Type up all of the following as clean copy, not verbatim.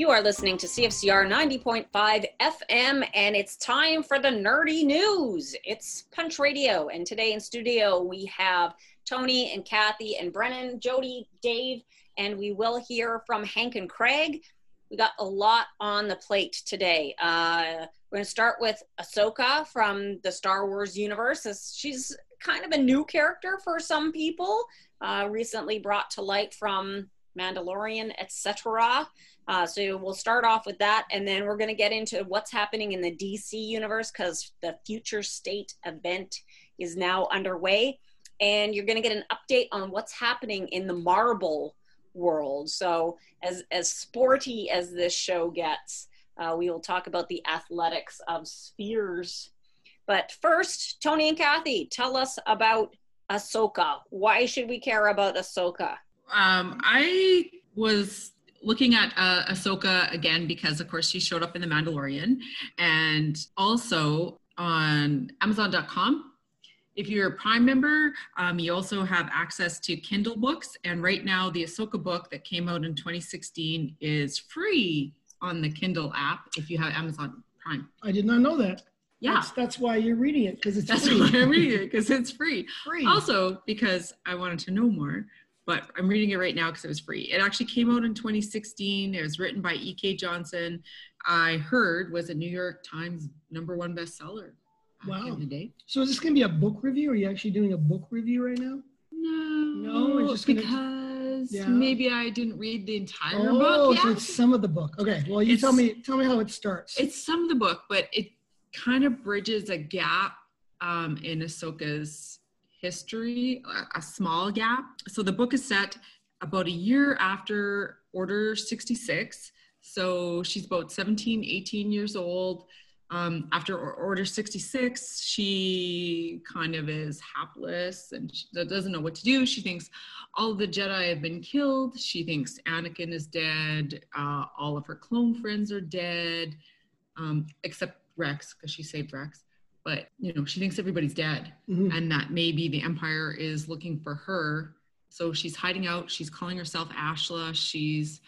You are listening to CFCR 90.5 FM, and it's time for the nerdy news. It's Punch Radio, and today in studio we have Tony and Kathy and Brennan, Jody, Dave, and we will hear from Hank and Craig. We got a lot on the plate today. We're going to start with Ahsoka from the Star Wars universe. She's kind of a new character for some people, recently brought to light from Mandalorian, etc. So we'll start off with that, and then we're going to get into what's happening in the DC universe because the Future State event is now underway, and you're going to get an update on what's happening in the Marvel world. So as sporty as this show gets, we will talk about the athletics of spheres. But first, Tony and Kathy, tell us about Ahsoka. Why should we care about Ahsoka? I was looking at Ahsoka again because, of course, she showed up in The Mandalorian, and also on Amazon.com. If you're a Prime member, you also have access to Kindle books, and right now the Ahsoka book that came out in 2016 is free on the Kindle app if you have Amazon Prime. I did not know that. Yeah. That's why you're reading it, because it's free. That's why I'm reading it, because it's free. Also, because I wanted to know more. But I'm reading it right now because it was free. It actually came out in 2016. It was written by E. K. Johnson. I heard was a New York Times #1 bestseller. Wow. In the day. So is this going to be a book review? Are you actually doing a book review right now? No, it's because maybe I didn't read the entire book. So it's some of the book. Okay, well, you tell me how it starts. It's some of the book, but it kind of bridges a gap in Ahsoka's history, a small gap. So the book is set about a year after Order 66. So she's about 17, 18 years old. After Order 66, she kind of is hapless and she doesn't know what to do. She thinks all of the Jedi have been killed. She thinks Anakin is dead. All of her clone friends are dead, except Rex, because she saved Rex. But, she thinks everybody's dead, and that maybe the Empire is looking for her. So she's hiding out. She's calling herself Ashla. She's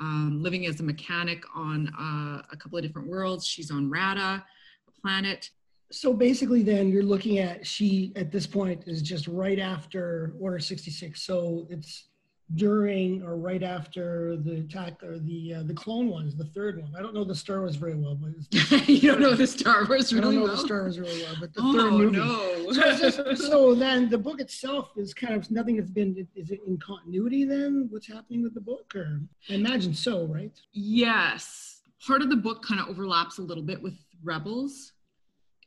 living as a mechanic on a couple of different worlds. She's on Rata, a planet. So basically then you're looking at, she at this point is just right after Order 66. So it's during or right after the attack, or the Clone Wars, the third one. I don't know the Star Wars very well, but you don't know the Star Wars really well. But the third movie. No. So then the book itself is kind of nothing has been. Is it in continuity then? What's happening with the book? Or I imagine so, right? Yes, part of the book kind of overlaps a little bit with Rebels,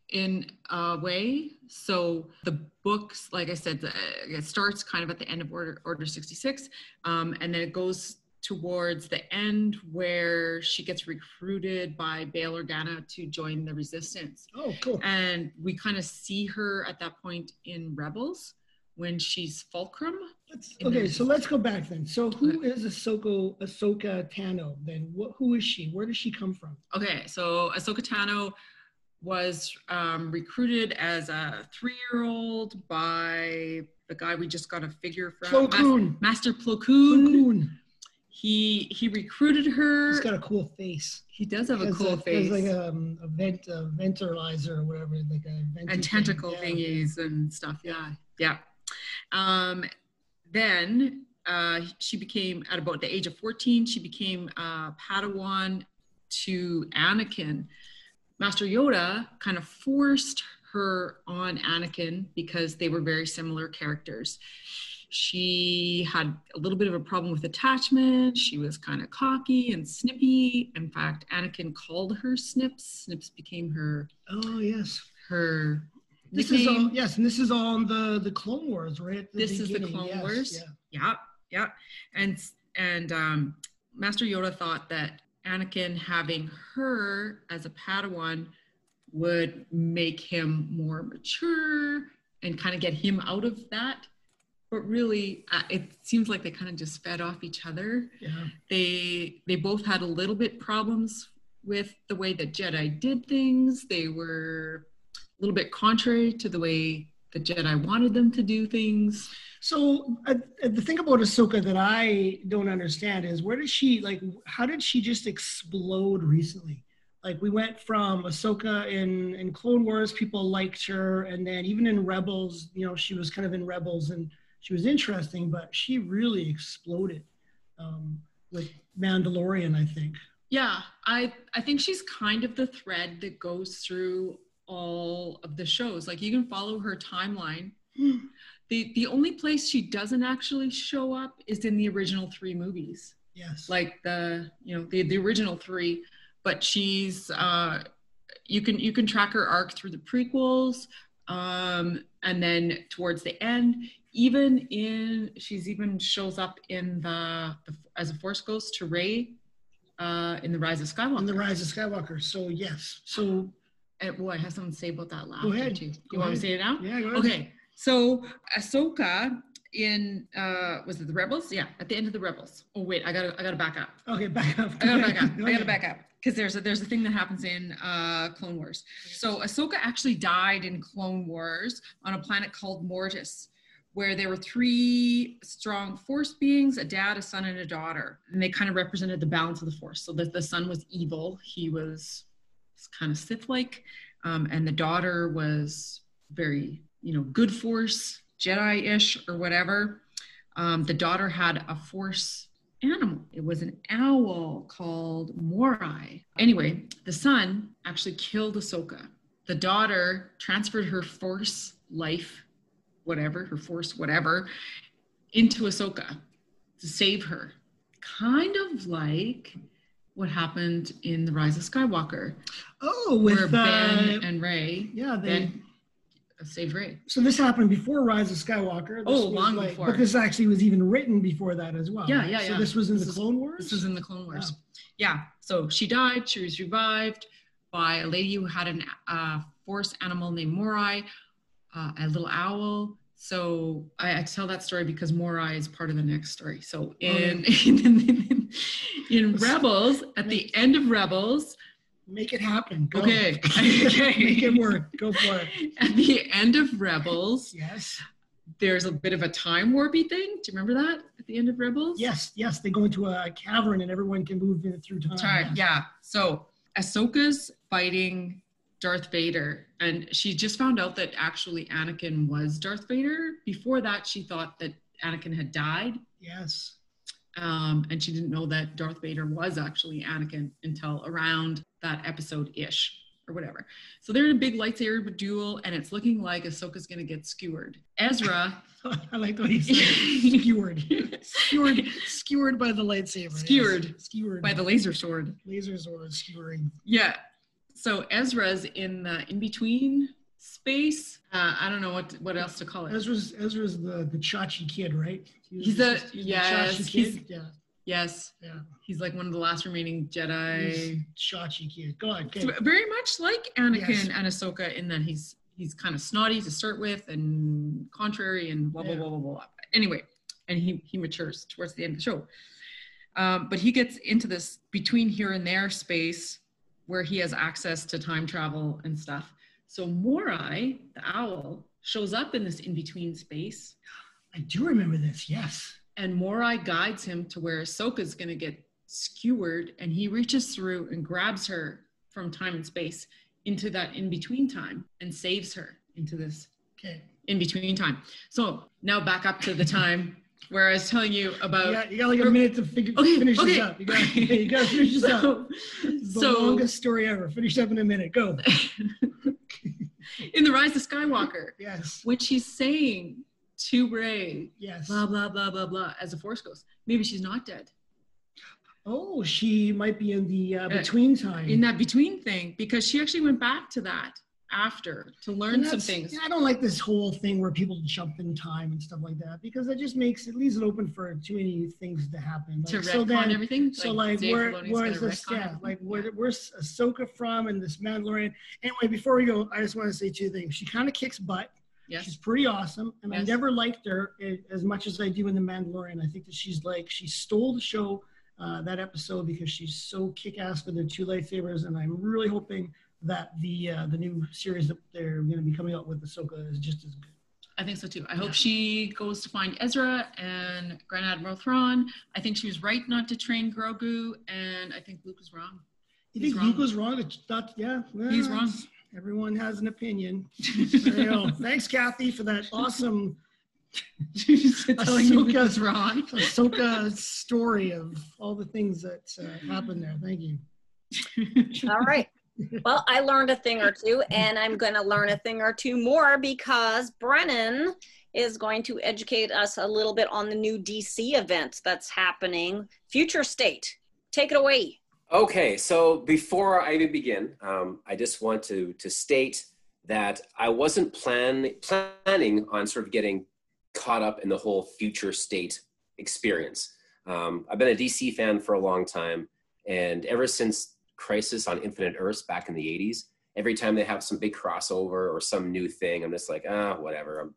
in a way. So the books, like I said, it starts kind of at the end of Order 66, and then it goes towards the end where she gets recruited by Bail Organa to join the Resistance. Oh, cool. And we kind of see her at that point in Rebels when she's Fulcrum. So let's go back then. So who is Ahsoka Tano then? Who is she? Where does she come from? Okay, so Ahsoka Tano was recruited as a 3-year-old by the guy we just got a figure from. Plo Koon. Master Plo Koon. Plo Koon. He recruited her. He's got a cool face. He does have a cool face. He's like a ventilizer or whatever. Like a tentacle thingies and stuff. Yeah. Then she became, at about the age of 14, she became a Padawan to Anakin. Master Yoda kind of forced her on Anakin because they were very similar characters. She had a little bit of a problem with attachment. She was kind of cocky and snippy. In fact, Anakin called her Snips. Snips became her. Oh, yes. Her nickname. This is on the Clone Wars, right? This is the Clone Wars. Yeah. And Master Yoda thought that Anakin having her as a Padawan would make him more mature and kind of get him out of that. But really, it seems like they kind of just fed off each other. Yeah. They both had a little bit problems with the way that Jedi did things. They were a little bit contrary to the way the Jedi wanted them to do things. So the thing about Ahsoka that I don't understand is where does she, like, how did she just explode recently? Like, we went from Ahsoka in Clone Wars, people liked her, and then even in Rebels, you know, she was kind of in Rebels and she was interesting, but she really exploded with Mandalorian, I think. Yeah, I think she's kind of the thread that goes through all of the shows. Like, you can follow her timeline. The only place she doesn't actually show up is in the original three movies. Yes. Like the original three, but she's you can track her arc through the prequels, and then towards the end, she even shows up in the as a Force ghost to Rey in the Rise of Skywalker. In the Rise of Skywalker. So yes. So I have something to say about that laugh. Go ahead. You want to say it now? Yeah, go ahead. Okay. So Ahsoka in, was it the Rebels? Yeah, at the end of the Rebels. Oh, wait, I gotta back up. Okay, back up. I gotta back up. Because there's a thing that happens in Clone Wars. So Ahsoka actually died in Clone Wars on a planet called Mortis, where there were three strong Force beings, a dad, a son, and a daughter. And they kind of represented the balance of the Force. So that the son was evil. He was kind of Sith-like. And the daughter was very... good Force, Jedi-ish or whatever. The daughter had a Force animal. It was an owl called Morai. Anyway, the son actually killed Ahsoka. The daughter transferred her Force life, into Ahsoka to save her. Kind of like what happened in The Rise of Skywalker. Oh, where Ben and Rey. Yeah, Ben saved Rey. So this happened before Rise of Skywalker. Long before. But this actually was even written before that as well. Yeah. So this was in the Clone Wars? This was in the Clone Wars. Yeah. So she died. She was revived by a lady who had an Force animal named Morai, a little owl. So I tell that story because Morai is part of the next story. So in Rebels, at the end of Rebels... Make it happen. Go. Okay. Make it work. Go for it. At the end of Rebels, yes, there's a bit of a time warpy thing. Do you remember that at the end of Rebels? Yes. They go into a cavern and everyone can move through time. Yeah. So Ahsoka's fighting Darth Vader, and she just found out that actually Anakin was Darth Vader. Before that, she thought that Anakin had died. Yes. And she didn't know that Darth Vader was actually Anakin until around that episode-ish or whatever. So they're in a big lightsaber duel, and it's looking like Ahsoka's going to get skewered. Ezra... I like the way you said it. Skewered by the lightsaber. Skewered by the laser sword. Laser sword skewering. Yeah. So Ezra's in the in-between space. I don't know what else to call it. Ezra's the chachi kid, right? He's like one of the last remaining Jedi. Chachi kid. Go on. Okay. So very much like Anakin and Ahsoka in that he's kind of snotty to start with and contrary and blah blah blah. Anyway, and he matures towards the end of the show. But he gets into this between here and there space where he has access to time travel and stuff. So Morai, the owl, shows up in this in-between space. I do remember this, yes. And Morai guides him to where Ahsoka's going to get skewered, and he reaches through and grabs her from time and space into that in-between time and saves her into this in-between time. So now back up to the time where I was telling you about... Yeah, you got like a minute to finish this up. You got to finish this up. It's the longest story ever. Finish up in a minute. Go. In The Rise of Skywalker. Yes. When she's saying to Rey, yes, blah, blah, blah, blah, blah, as the Force goes, maybe she's not dead. Oh, she might be in the between time. In that between thing, because she actually went back to that after to learn some things. Yeah, I don't like this whole thing where people jump in time and stuff like that, because that just leaves it open for too many things to happen. Like, to retcon everything? So where's Ahsoka from and this Mandalorian? Anyway, before we go, I just want to say two things. She kind of kicks butt. Yes. She's pretty awesome, and I never liked her as much as I do in The Mandalorian. I think that she stole the show that episode because she's so kick-ass with her two lightsabers, and I'm really hoping that the new series that they're going to be coming out with Ahsoka is just as good. I think so too. I hope she goes to find Ezra and Grand Admiral Thrawn. I think she was right not to train Grogu, and I think Luke was wrong. Luke was wrong? It's not, he's wrong. Everyone has an opinion. Thanks, Kathy, for that awesome Ahsoka's wrong. Ahsoka story of all the things that happened there. Thank you. All right. Well, I learned a thing or two, and I'm going to learn a thing or two more because Brennan is going to educate us a little bit on the new DC event that's happening. Future State, take it away. Okay, so before I even begin, I just want to state that I wasn't planning on sort of getting caught up in the whole Future State experience. I've been a DC fan for a long time, and ever since Crisis on Infinite Earths back in the 80s, every time they have some big crossover or some new thing, I'm just like, whatever.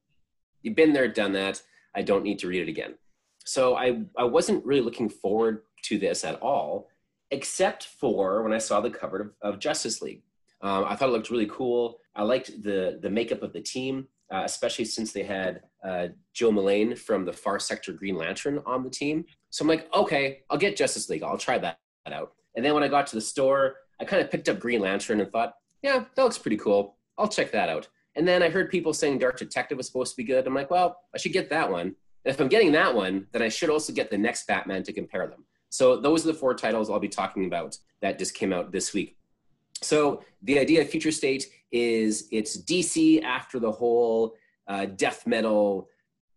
You've been there, done that. I don't need to read it again. So I wasn't really looking forward to this at all, except for when I saw the cover of Justice League. I thought it looked really cool. I liked the makeup of the team, especially since they had Joe Mullane from the Far Sector Green Lantern on the team. So I'm like, okay, I'll get Justice League. I'll try that out. And then when I got to the store, I kind of picked up Green Lantern and thought, yeah, that looks pretty cool. I'll check that out. And then I heard people saying Dark Detective was supposed to be good. I'm like, well, I should get that one. And if I'm getting that one, then I should also get the next Batman to compare them. So those are the four titles I'll be talking about that just came out this week. So the idea of Future State is it's DC after the whole death metal,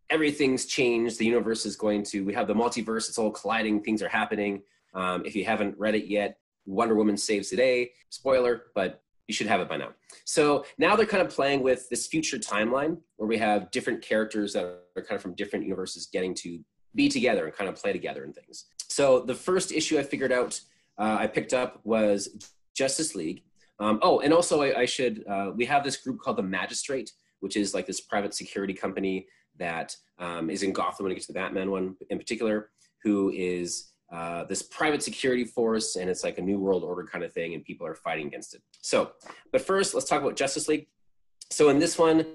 everything's changed, the universe is going to, we have the multiverse, it's all colliding, things are happening. If you haven't read it yet, Wonder Woman saves the day. Spoiler, but you should have it by now. So now they're kind of playing with this future timeline where we have different characters that are kind of from different universes getting to be together and kind of play together and things. So the first issue I figured out, I picked up was Justice League. And also I should, we have this group called the Magistrate, which is like this private security company that is in Gotham when it gets to the Batman one in particular, who is this private security force, and it's like a New World Order kind of thing, and people are fighting against it. So, but first, let's talk about Justice League. So in this one,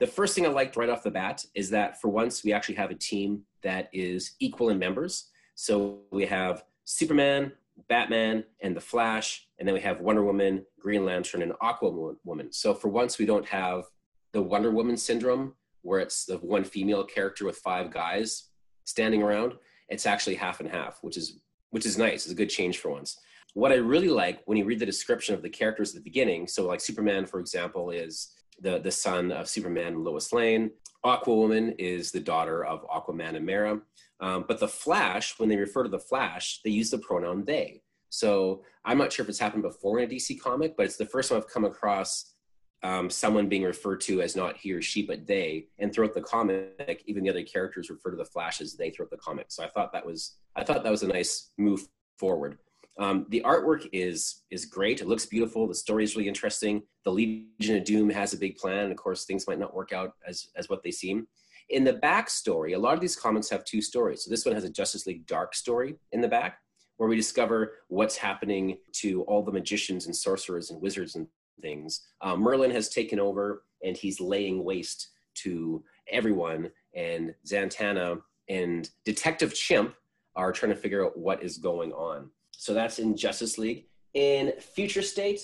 the first thing I liked right off the bat is that for once, we actually have a team that is equal in members. So we have Superman, Batman, and the Flash, and then we have Wonder Woman, Green Lantern, and Aquawoman. So for once, we don't have the Wonder Woman syndrome, where it's the one female character with five guys standing around. It's actually half and half, which is nice. It's a good change for once. What I really like when you read the description of the characters at the beginning, so like Superman, for example, is the son of Superman and Lois Lane. Aquawoman is the daughter of Aquaman and Mera. But the Flash, when they refer to the Flash, they use the pronoun they. So I'm not sure if it's happened before in a DC comic, but it's the first time I've come across someone being referred to as not he or she, but they. And throughout the comic, even the other characters refer to the Flash as they throughout the comic. So I thought that was a nice move forward. The artwork is great. It looks beautiful. The story is really interesting. The Legion of Doom has a big plan. Of course, things might not work out as what they seem. In the backstory, a lot of these comics have two stories. So this one has a Justice League Dark story in the back, where we discover what's happening to all the magicians and sorcerers and wizards and things. Merlin has taken over, and he's laying waste to everyone. And Zatanna and Detective Chimp are trying to figure out what is going on. So that's in Justice League. In Future State,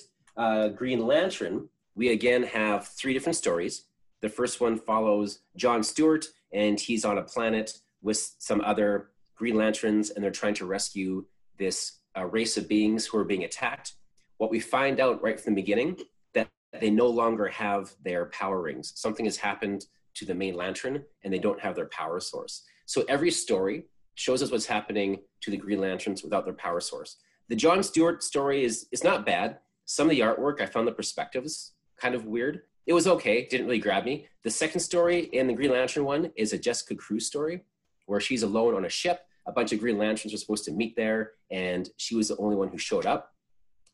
Green Lantern, we again have three different stories. The first one follows John Stewart, and he's on a planet with some other Green Lanterns, and they're trying to rescue this race of beings who are being attacked. What we find out right from the beginning, that they no longer have their power rings. Something has happened to the main lantern, and they don't have their power source. So every story shows us what's happening to the Green Lanterns without their power source. The John Stewart story is not bad. Some of the artwork, I found the perspectives kind of weird. It was okay, didn't really grab me. The second story in the Green Lantern one is a Jessica Cruz story, where she's alone on a ship. A bunch of Green Lanterns are supposed to meet there, and she was the only one who showed up.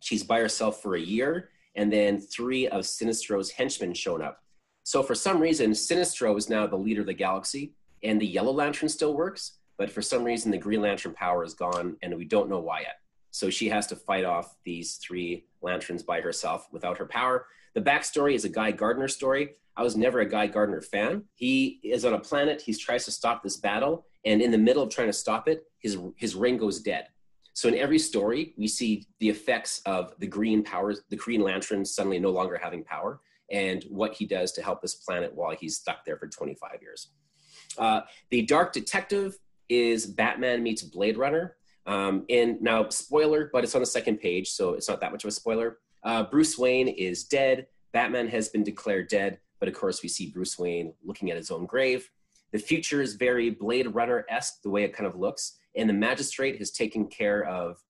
She's by herself for a year, and then three of Sinestro's henchmen shown up. So for some reason, Sinestro is now the leader of the galaxy, and the Yellow Lantern still works. But for some reason, the Green Lantern power is gone, and we don't know why yet. So she has to fight off these three lanterns by herself without her power. The backstory is a Guy Gardner story. I was never a Guy Gardner fan. He is on a planet. He tries to stop this battle. And in the middle of trying to stop it, his ring goes dead. So in every story, we see the effects of the green powers, the Green Lantern suddenly no longer having power, and what he does to help this planet while he's stuck there for 25 years. The Dark Detective is Batman meets Blade Runner. And now, spoiler, but it's on the second page, so it's not that much of a spoiler. Bruce Wayne is dead. Batman has been declared dead. But of course, we see Bruce Wayne looking at his own grave. The future is very Blade Runner-esque, the way it kind of looks. And the Magistrate has taken care of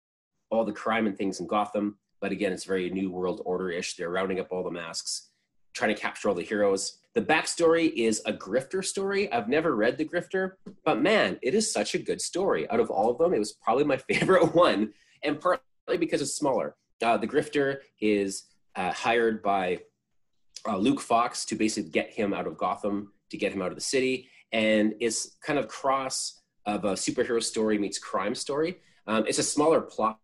all the crime and things in Gotham. But again, it's very New World Order-ish. They're rounding up all the masks, trying to capture all the heroes. The backstory is a Grifter story. I've never read the Grifter, but man, it is such a good story. Out of all of them, it was probably my favorite one, and partly because it's smaller. The Grifter is hired by Luke Fox to basically get him out of Gotham, to get him out of the city. And it's kind of cross of a superhero story meets crime story. It's a smaller plot,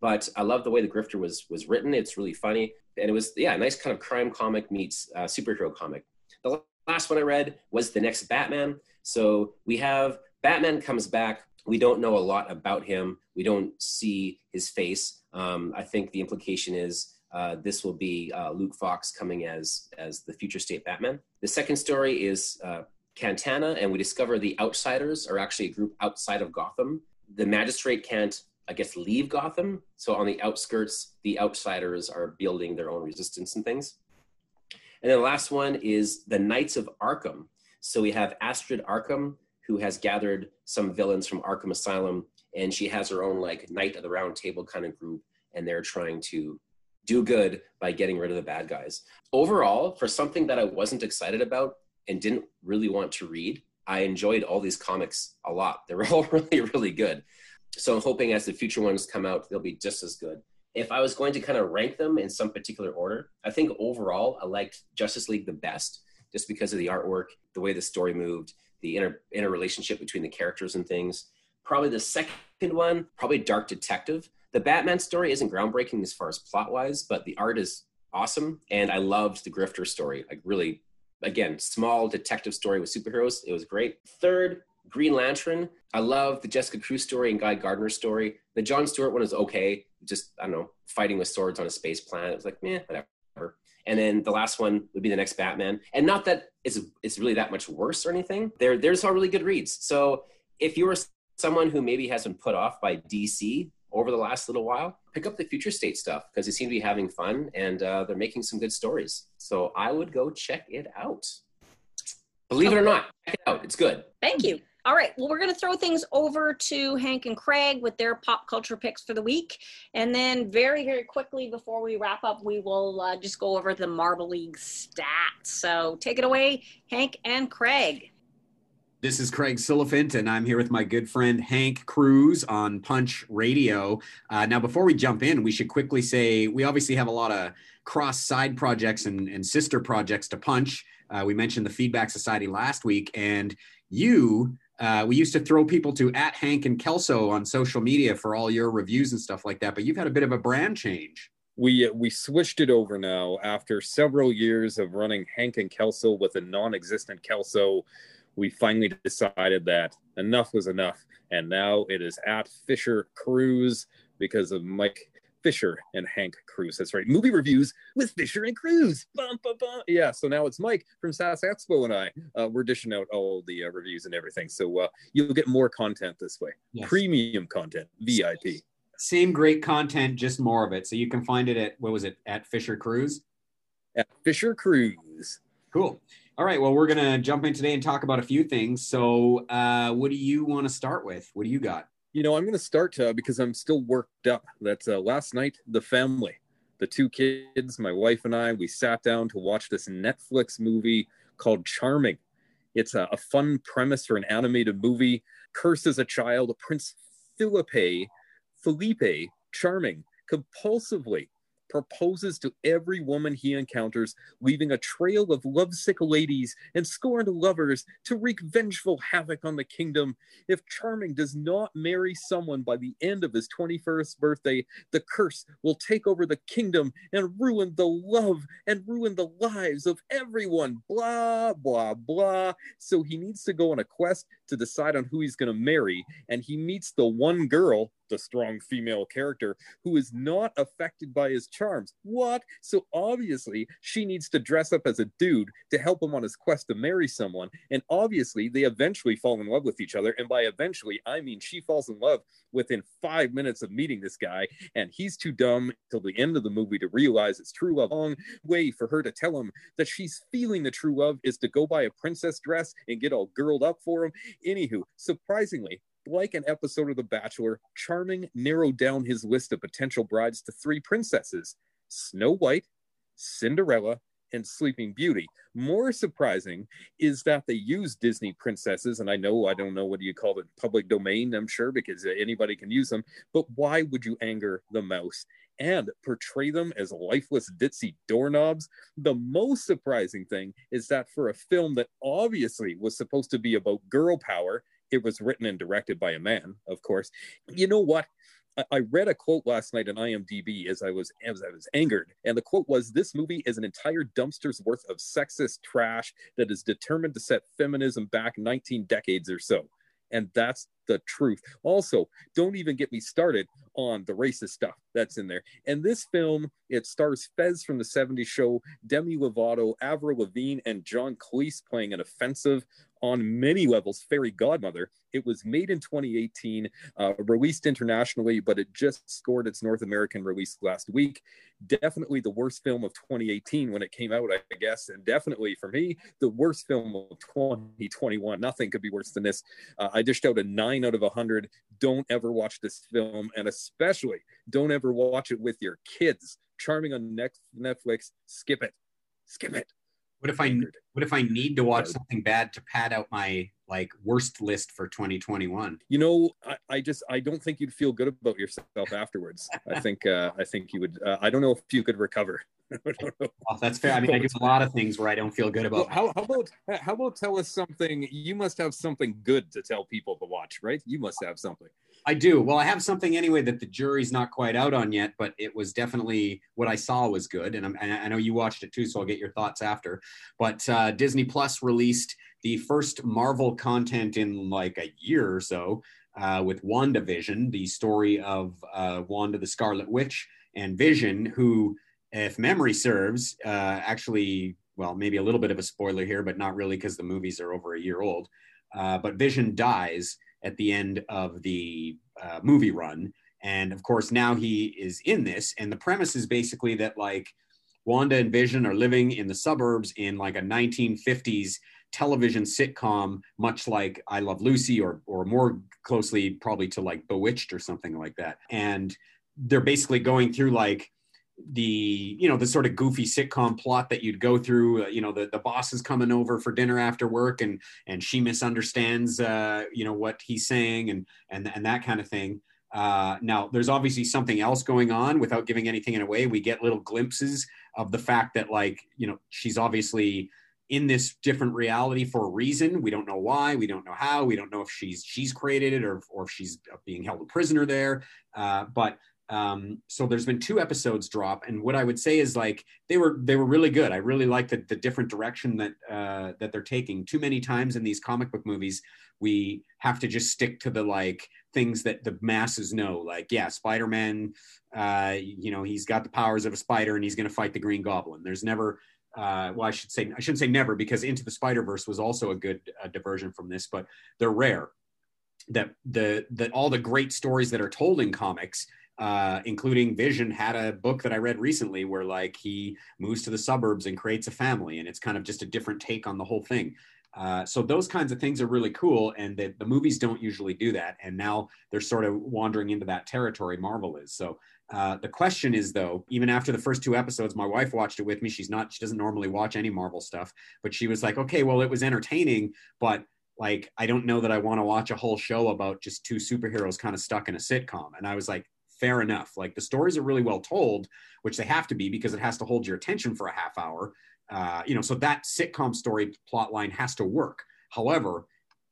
but I love the way the Grifter was written. It's really funny. And it was, yeah, a nice kind of crime comic meets superhero comic. The last one I read was The Next Batman. So we have Batman comes back. We don't know a lot about him. We don't see his face. I think the implication is this will be Luke Fox coming as the Future State Batman. The second story is Cantana, and we discover the Outsiders are actually a group outside of Gotham. The Magistrate can't, I guess, leave Gotham. So on the outskirts, the Outsiders are building their own resistance and things. And then the last one is the Knights of Arkham. So we have Astrid Arkham, who has gathered some villains from Arkham Asylum, and she has her own like Knight of the Round Table kind of group, and they're trying to do good by getting rid of the bad guys. Overall, for something that I wasn't excited about and didn't really want to read, I enjoyed all these comics a lot. They were all really, really good. So I'm hoping as the future ones come out, they'll be just as good. If I was going to kind of rank them in some particular order, I think overall I liked Justice League the best, just because of the artwork, the way the story moved, the interrelationship between the characters and things. Probably the second one, probably Dark Detective. The Batman story isn't groundbreaking as far as plot-wise, but the art is awesome, and I loved the Grifter story. Like really, again, small detective story with superheroes. It was great. Third, Green Lantern. I love the Jessica Cruz story and Guy Gardner story. The John Stewart one is okay. Just, I don't know, fighting with swords on a space planet. It was like, meh, whatever. And then the last one would be The Next Batman. And not that it's really that much worse or anything. There's all really good reads. So if you were someone who maybe has been put off by DC over the last little while, pick up the Future State stuff because they seem to be having fun and they're making some good stories. So I would go check it out. Believe it or not, check it out. It's good. Thank you. All right, well, we're going to throw things over to Hank and Craig with their pop culture picks for the week. And then very, very quickly before we wrap up, we will just go over the Marvel League stats. So take it away, Hank and Craig. This is Craig Siliphant, and I'm here with my good friend Hank Cruz on Punch Radio. Now, before we jump in, we should quickly say we obviously have a lot of cross-side projects and sister projects to Punch. We mentioned the Feedback Society last week, and you... we used to throw people to @Hank and Kelso on social media for all your reviews and stuff like that, but you've had a bit of a brand change. We switched it over now after several years of running Hank and Kelso with a non-existent Kelso. We finally decided that enough was enough, and now it is @Fisher Cruz because of Mike Fisher and Hank Cruz. That's right. Movie reviews with Fisher and Cruz. Bum, bum, bum. Yeah, so now it's Mike from SAS Expo and I. We're dishing out all the reviews and everything. So you'll get more content this way. Yes. Premium content, VIP. Same great content, just more of it. So you can find it at, what was it, @Fisher Cruz? @Fisher Cruz. Cool. All right, well, we're going to jump in today and talk about a few things. So what do you want to start with? What do you got? You know, I'm going to start because I'm still worked up. That's last night, the family, the two kids, my wife and I, we sat down to watch this Netflix movie called Charming. It's a fun premise for an animated movie. Curses a child, Prince Felipe, charming compulsively proposes to every woman he encounters, leaving a trail of lovesick ladies and scorned lovers to wreak vengeful havoc on the kingdom. If Charming does not marry someone by the end of his 21st birthday, the curse will take over the kingdom and ruin the love and ruin the lives of everyone, blah, blah, blah. So he needs to go on a quest to decide on who he's going to marry, and he meets the one girl, the strong female character, who is not affected by his charms. What? So obviously she needs to dress up as a dude to help him on his quest to marry someone. And obviously they eventually fall in love with each other. And by eventually, I mean she falls in love within 5 minutes of meeting this guy. And he's too dumb till the end of the movie to realize it's true love. Long way for her to tell him that she's feeling the true love is to go buy a princess dress and get all girled up for him. Anywho, surprisingly, like an episode of The Bachelor, Charming narrowed down his list of potential brides to 3 princesses: Snow White, Cinderella, and Sleeping Beauty. More surprising is that they use Disney princesses, and I don't know what you call it, public domain, I'm sure, because anybody can use them, but why would you anger the mouse and portray them as lifeless ditzy doorknobs? The most surprising thing is that for a film that obviously was supposed to be about girl power, it was written and directed by a man, of course. You know what? I read a quote last night on IMDb as I was angered. And the quote was, "This movie is an entire dumpster's worth of sexist trash that is determined to set feminism back 19 decades or so." And that's the truth. Also, don't even get me started on the racist stuff that's in there. And this film, it stars Fez from the 70s Show, Demi Lovato, Avril Lavigne, and John Cleese playing an offensive, on many levels, fairy godmother. It was made in 2018, released internationally, but it just scored its North American release last week. Definitely the worst film of 2018 when it came out, I guess. And definitely, for me, the worst film of 2021. Nothing could be worse than this. I dished out a 9 out of 100. Don't ever watch this film, and especially don't ever watch it with your kids. Charming on Netflix. Skip it. Skip it. What if I need to watch something bad to pad out my worst list for 2021? You know, I don't think you'd feel good about yourself afterwards. I think you would. I don't know if you could recover. Well, that's fair. I mean, I do a lot of things where I don't feel good about. Well, how about tell us something? You must have something good to tell people to watch, right? You must have something. I do. Well, I have something anyway that the jury's not quite out on yet, but it was definitely, what I saw was good. And I know you watched it too, so I'll get your thoughts after. But Disney Plus released the first Marvel content in like a year or so with WandaVision, the story of Wanda the Scarlet Witch, and Vision, who, if memory serves, actually, well, maybe a little bit of a spoiler here, but not really because the movies are over a year old. But Vision dies at the end of the movie run. And of course, now he is in this. And the premise is basically that like Wanda and Vision are living in the suburbs in like a 1950s television sitcom, much like I Love Lucy, or more closely probably to like Bewitched or something like that. And they're basically going through like the, you know, the sort of goofy sitcom plot that you'd go through, you know, the boss is coming over for dinner after work and she misunderstands, you know, what he's saying and that kind of thing. Now there's obviously something else going on without giving anything away. We get little glimpses of the fact that like, you know, she's obviously in this different reality for a reason. We don't know why, we don't know how, we don't know if she's created it or if she's being held a prisoner there. So there's been 2 episodes drop, and what I would say is like they were really good. I really like the different direction that that they're taking. Too many times in these comic book movies, we have to just stick to the like things that the masses know. Like, yeah, Spider-Man, you know, he's got the powers of a spider and he's going to fight the Green Goblin. There's never, I shouldn't say never, because Into the Spider-Verse was also a good diversion from this, but they're rare. That all the great stories that are told in comics, including Vision, had a book that I read recently where like he moves to the suburbs and creates a family, and it's kind of just a different take on the whole thing. So those kinds of things are really cool, and the movies don't usually do that, and now they're sort of wandering into that territory, Marvel is. So the question is, though, even after the first 2 episodes, my wife watched it with me. She doesn't normally watch any Marvel stuff, but she was like, okay, well, it was entertaining, but like, I don't know that I want to watch a whole show about just 2 superheroes kind of stuck in a sitcom. And I was like, fair enough. Like, the stories are really well told, which they have to be because it has to hold your attention for a half hour. So that sitcom story plot line has to work. However,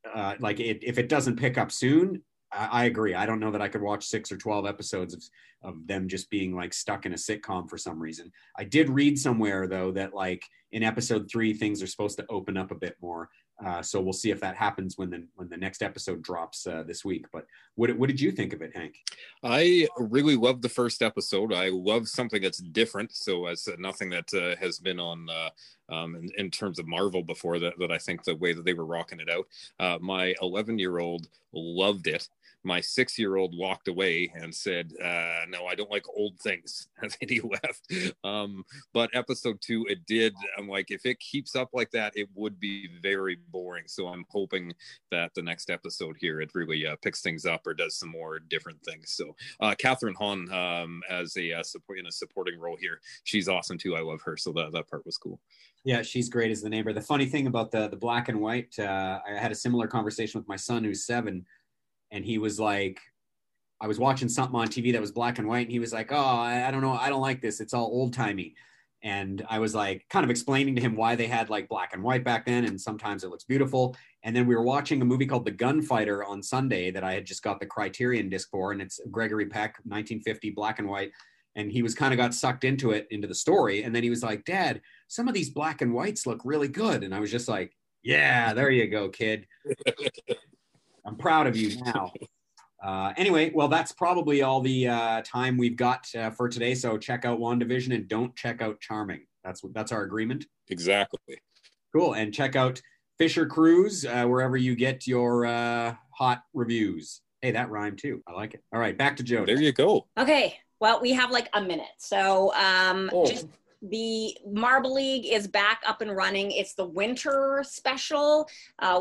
if it doesn't pick up soon, I agree. I don't know that I could watch 6 or 12 episodes of them just being like stuck in a sitcom for some reason. I did read somewhere though that like in episode 3 things are supposed to open up a bit more. So we'll see if that happens when the next episode drops this week. But what did you think of it, Hank? I really loved the first episode. I love something that's different. So it's nothing that has been on in terms of Marvel before that I think the way that they were rocking it out. My 11-year-old loved it. My 6-year-old walked away and said, no, I don't like old things. And he left. But episode 2, it did. I'm like, if it keeps up like that, it would be very boring. So I'm hoping that the next episode here, it really picks things up or does some more different things. So Catherine Hahn as in a supporting role here, she's awesome too. I love her. So that part was cool. Yeah, she's great as the neighbor. The funny thing about the black and white, I had a similar conversation with my son who's 7. And he was like, I was watching something on TV that was black and white. And he was like, oh, I don't know. I don't like this. It's all old timey. And I was like kind of explaining to him why they had like black and white back then. And sometimes it looks beautiful. And then we were watching a movie called The Gunfighter on Sunday that I had just got the Criterion disc for. And it's Gregory Peck, 1950, black and white. And he was kind of got sucked into the story. And then he was like, Dad, some of these black and whites look really good. And I was just like, yeah, there you go, kid. I'm proud of you now. Anyway, well, that's probably all the time we've got for today. So check out WandaVision and don't check out Charming. That's our agreement. Exactly. Cool. And check out Fisher Cruz wherever you get your hot reviews. Hey, that rhymed too. I like it. All right, back to Joe. There you go. Okay. Well, we have like a minute. So the Marble League is back up and running. It's the winter special.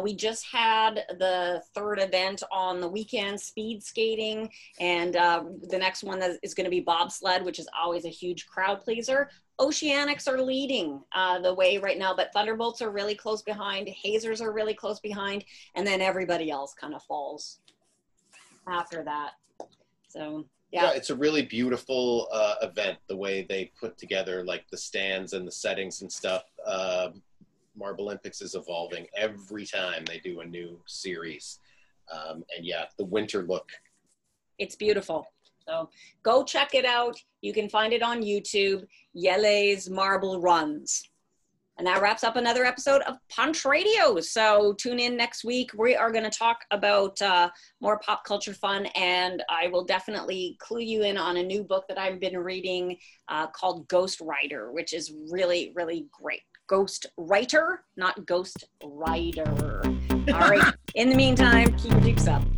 We just had the third event on the weekend, speed skating, and the next one is going to be bobsled, which is always a huge crowd pleaser. Oceanics are leading the way right now, but Thunderbolts are really close behind, Hazers are really close behind, and then everybody else kind of falls after that. So yeah, it's a really beautiful event, the way they put together like the stands and the settings and stuff. Marble Olympics is evolving every time they do a new series. And yeah, the winter look. It's beautiful. So go check it out. You can find it on YouTube, Yele's Marble Runs. And that wraps up another episode of Punch Radio. So tune in next week. We are going to talk about more pop culture fun. And I will definitely clue you in on a new book that I've been reading called Ghost Rider, which is really, really great. Ghost Writer, not Ghost Rider. All right. In the meantime, keep your dukes up.